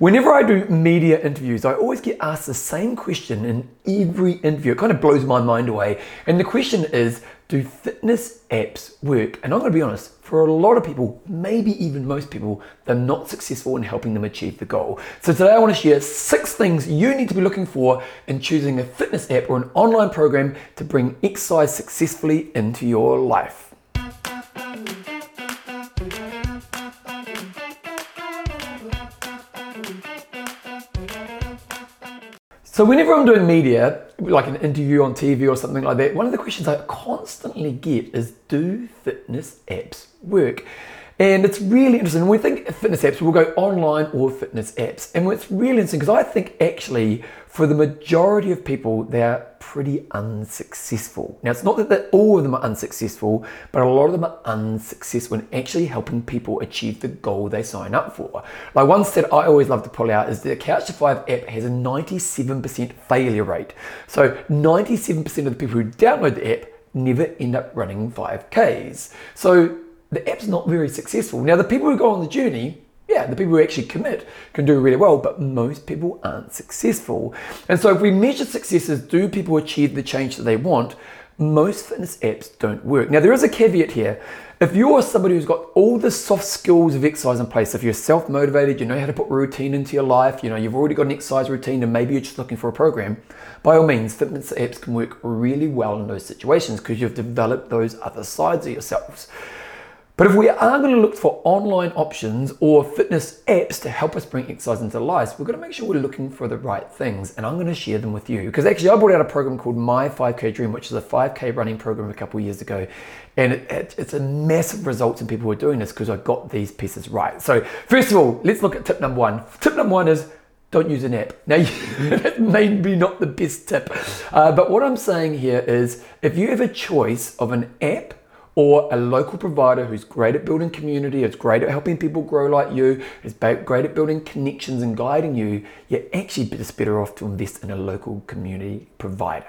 Whenever I do media interviews, I always get asked the same question in every interview. It kind of blows my mind away. And the question is, do fitness apps work? And I'm going to be honest, for a lot of people, maybe even most people, they're not successful in helping them achieve the goal. So today I want to share 6 things you need to be looking for in choosing a fitness app or an online program to bring exercise successfully into your life. So whenever I'm doing media, like an interview on TV or something like that, one of the questions I constantly get is, do fitness apps work? And it's really interesting. When we think fitness apps, we'll go online or fitness apps. And it's really interesting because I think actually for the majority of people, they're pretty unsuccessful. Now, it's not that all of them are unsuccessful, but a lot of them are unsuccessful in actually helping people achieve the goal they sign up for. Like one stat I always love to pull out is the Couch to 5 app has a 97% failure rate. So 97% of the people who download the app never end up running 5Ks. So the app's not very successful. Now, the people who go on the journey, the people who actually commit can do really well, but most people aren't successful. And so if we measure successes, do people achieve the change that they want? Most fitness apps don't work. Now, there is a caveat here. If you're somebody who's got all the soft skills of exercise in place, if you're self-motivated, you know how to put routine into your life, you know, you've already got an exercise routine and maybe you're just looking for a program, by all means, fitness apps can work really well in those situations because you've developed those other sides of yourselves. But if we are going to look for online options or fitness apps to help us bring exercise into life, we've got to make sure we're looking for the right things. And I'm going to share them with you because actually I brought out a program called My 5K Dream, which is a 5K running program a couple of years ago. And it's a massive result in people who are doing this because I got these pieces right. So first of all, let's look at tip number 1. Tip number 1 is don't use an app. Now, that may be not the best tip. But what I'm saying here is if you have a choice of an app or a local provider who's great at building community, is great at helping people grow like you, is great at building connections and guiding you, you're actually just better off to invest in a local community provider.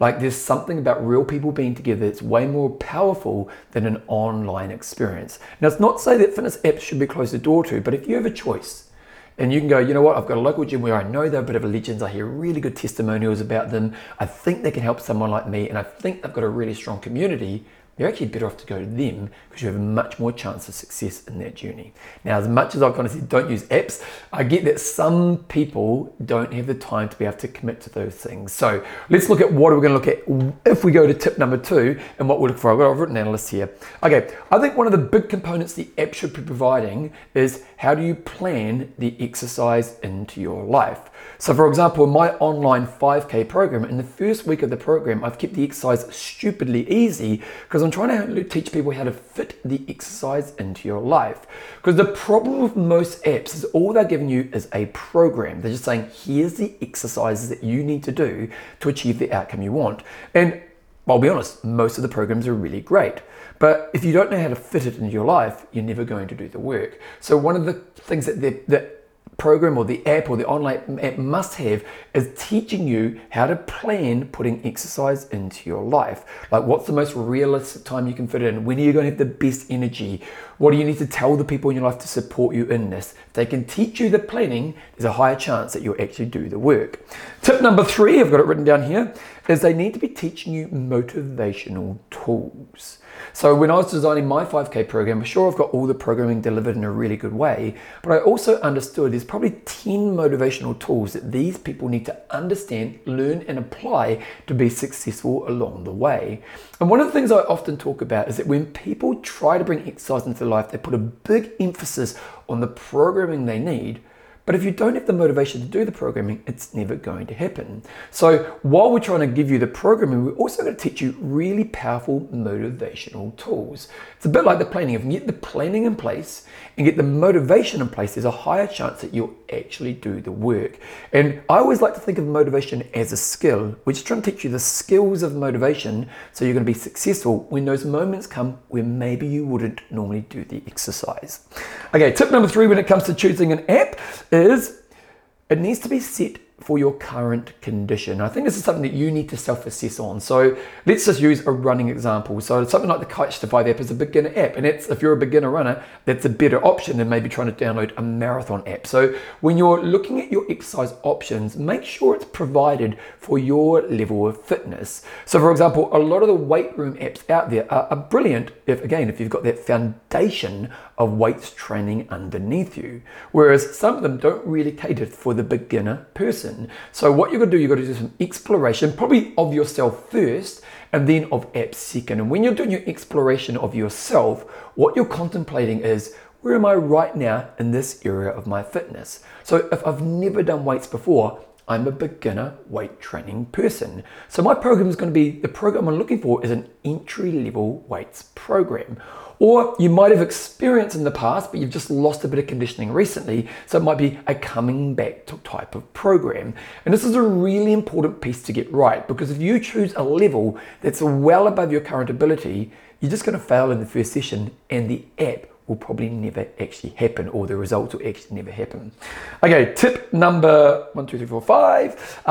Like there's something about real people being together that's way more powerful than an online experience. Now, it's not to say that fitness apps should be closed the door to, but if you have a choice, and you can go, you know what, I've got a local gym where I know they're a bit of a legend. I hear really good testimonials about them. I think they can help someone like me, and I think they've got a really strong community. You're actually better off to go to them because you have a much more chance of success in that journey. Now, as much as I've kind of said, don't use apps, I get that some people don't have the time to be able to commit to those things. So let's look at what we're going to look at if we go to tip number 2 and what we're looking for. I've got a written analyst here. Okay, I think one of the big components the app should be providing is how do you plan the exercise into your life? So for example, my online 5K program, in the first week of the program, I've kept the exercise stupidly easy because I'm trying to teach people how to fit the exercise into your life. Because the problem with most apps is all they're giving you is a program. They're just saying, here's the exercises that you need to do to achieve the outcome you want. And I'll be honest, most of the programs are really great. But if you don't know how to fit it into your life, you're never going to do the work. So one of the things that the program or the app or the online app must have is teaching you how to plan putting exercise into your life. Like what's the most realistic time you can fit in? When are you going to have the best energy? What do you need to tell the people in your life to support you in this? If they can teach you the planning, there's a higher chance that you'll actually do the work. Tip number 3, I've got it written down here, is they need to be teaching you motivational tools. So when I was designing my 5K program, sure, I've got all the programming delivered in a really good way, but I also understood there's probably 10 motivational tools that these people need to understand, learn, and apply to be successful along the way. And one of the things I often talk about is that when people try to bring exercise into their life, they put a big emphasis on the programming they need. But if you don't have the motivation to do the programming, it's never going to happen. So while we're trying to give you the programming, we're also going to teach you really powerful motivational tools. It's a bit like the planning. If you get the planning in place and get the motivation in place, there's a higher chance that you'll actually do the work. And I always like to think of motivation as a skill. We're just trying to teach you the skills of motivation so you're going to be successful when those moments come where maybe you wouldn't normally do the exercise. Okay, tip number 3 when it comes to choosing an app is it needs to be set for your current condition. I think this is something that you need to self-assess on. So let's just use a running example. So something like the Couch to 5 app is a beginner app, and it's, if you're a beginner runner, that's a better option than maybe trying to download a marathon app. So when you're looking at your exercise options, make sure it's provided for your level of fitness. So for example, a lot of the weight room apps out there are brilliant if you've got that foundation of weights training underneath you, whereas some of them don't really cater for the beginner person. So what you're going to do, you've got to do some exploration, probably of yourself first, and then of apps second. And when you're doing your exploration of yourself, what you're contemplating is, where am I right now in this area of my fitness? So if I've never done weights before, I'm a beginner weight training person. So my program is going to be, the program I'm looking for is an entry-level weights program. Or you might have experienced in the past, but you've just lost a bit of conditioning recently, so it might be a coming back type of program. And this is a really important piece to get right, because if you choose a level that's well above your current ability, you're just going to fail in the first session, and the app will probably never actually happen, or the results will actually never happen. Okay, tip number 1, 2, 3, 4, 5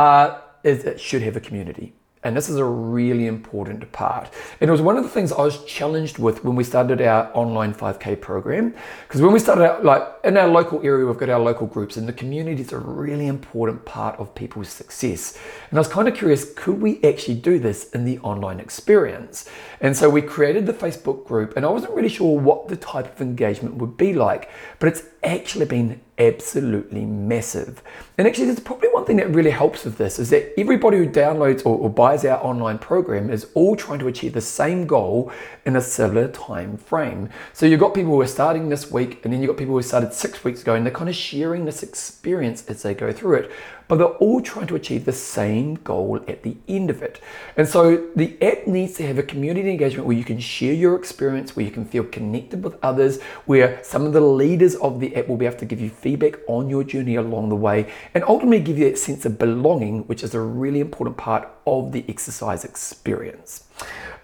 is it should have a community. And this is a really important part. And it was one of the things I was challenged with when we started our online 5K program. Because when we started out, like in our local area, we've got our local groups, and the community is a really important part of people's success. And I was kind of curious, could we actually do this in the online experience? And so we created the Facebook group, and I wasn't really sure what the type of engagement would be like, but it's actually been absolutely massive. And actually, there's probably one thing that really helps with this, is that everybody who downloads or buys our online program is all trying to achieve the same goal in a similar time frame. So you've got people who are starting this week, and then you've got people who started 6 weeks ago, and they're kind of sharing this experience as they go through it, but they're all trying to achieve the same goal at the end of it. And so the app needs to have a community engagement where you can share your experience, where you can feel connected with others, where some of the leaders of the app will be able to give you feedback on your journey along the way, and ultimately give you that sense of belonging, which is a really important part of the exercise experience.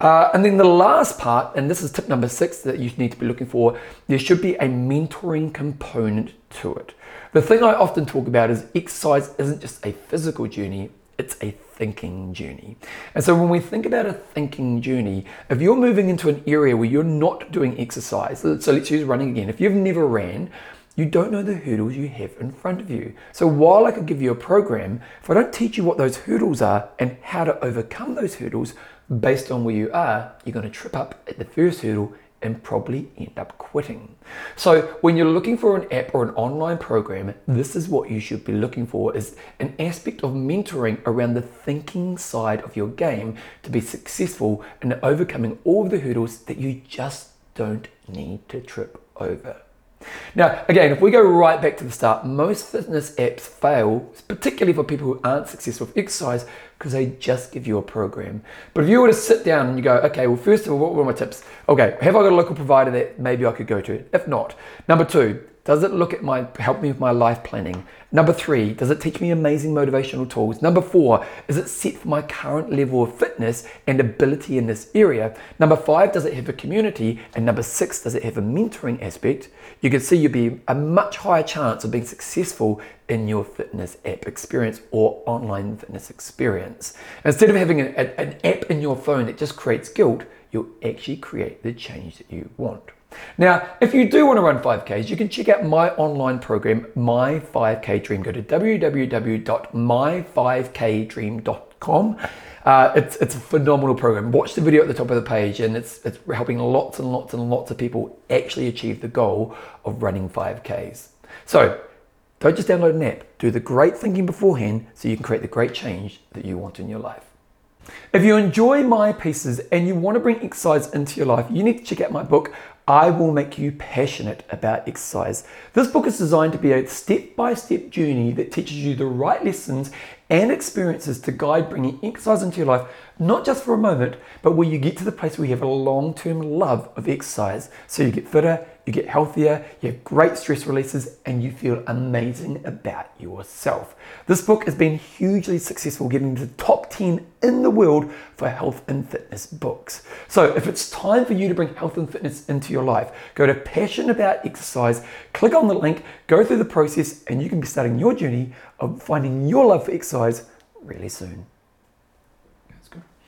And then the last part, and this is tip number 6 that you need to be looking for, there should be a mentoring component to it. The thing I often talk about is exercise isn't just a physical journey, it's a thinking journey. And so when we think about a thinking journey, if you're moving into an area where you're not doing exercise, so let's use running again, if you've never ran, you don't know the hurdles you have in front of you. So while I could give you a program, if I don't teach you what those hurdles are and how to overcome those hurdles based on where you are, you're going to trip up at the first hurdle and probably end up quitting. So when you're looking for an app or an online program, this is what you should be looking for, is an aspect of mentoring around the thinking side of your game to be successful in overcoming all of the hurdles that you just don't need to trip over. Now, again, if we go right back to the start, most fitness apps fail, particularly for people who aren't successful with exercise, because they just give you a program. But if you were to sit down and you go, okay, well, first of all, what were my tips? Okay, have I got a local provider that maybe I could go to? If not, number 2, does it look at help me with my life planning? Number 3, does it teach me amazing motivational tools? Number 4, is it set for my current level of fitness and ability in this area? Number 5, does it have a community? And number 6, does it have a mentoring aspect? You can see you'd be a much higher chance of being successful in your fitness app experience or online fitness experience. Instead of having an app in your phone that just creates guilt, you'll actually create the change that you want. Now, if you do want to run 5Ks, you can check out my online program, My 5K Dream. Go to www.my5kdream.com. It's a phenomenal program. Watch the video at the top of the page, and it's helping lots and lots and lots of people actually achieve the goal of running 5Ks. So don't just download an app. Do the great thinking beforehand so you can create the great change that you want in your life. If you enjoy my pieces and you want to bring exercise into your life, you need to check out my book, I Will Make You Passionate About Exercise. This book is designed to be a step-by-step journey that teaches you the right lessons and experiences to guide bringing exercise into your life, not just for a moment, but where you get to the place where you have a long-term love of exercise, so you get fitter, you get healthier, you have great stress releases, and you feel amazing about yourself. This book has been hugely successful, getting to the top 10 in the world for health and fitness books. So if it's time for you to bring health and fitness into your life, go to Passion About Exercise, click on the link, go through the process, and you can be starting your journey of finding your love for exercise really soon.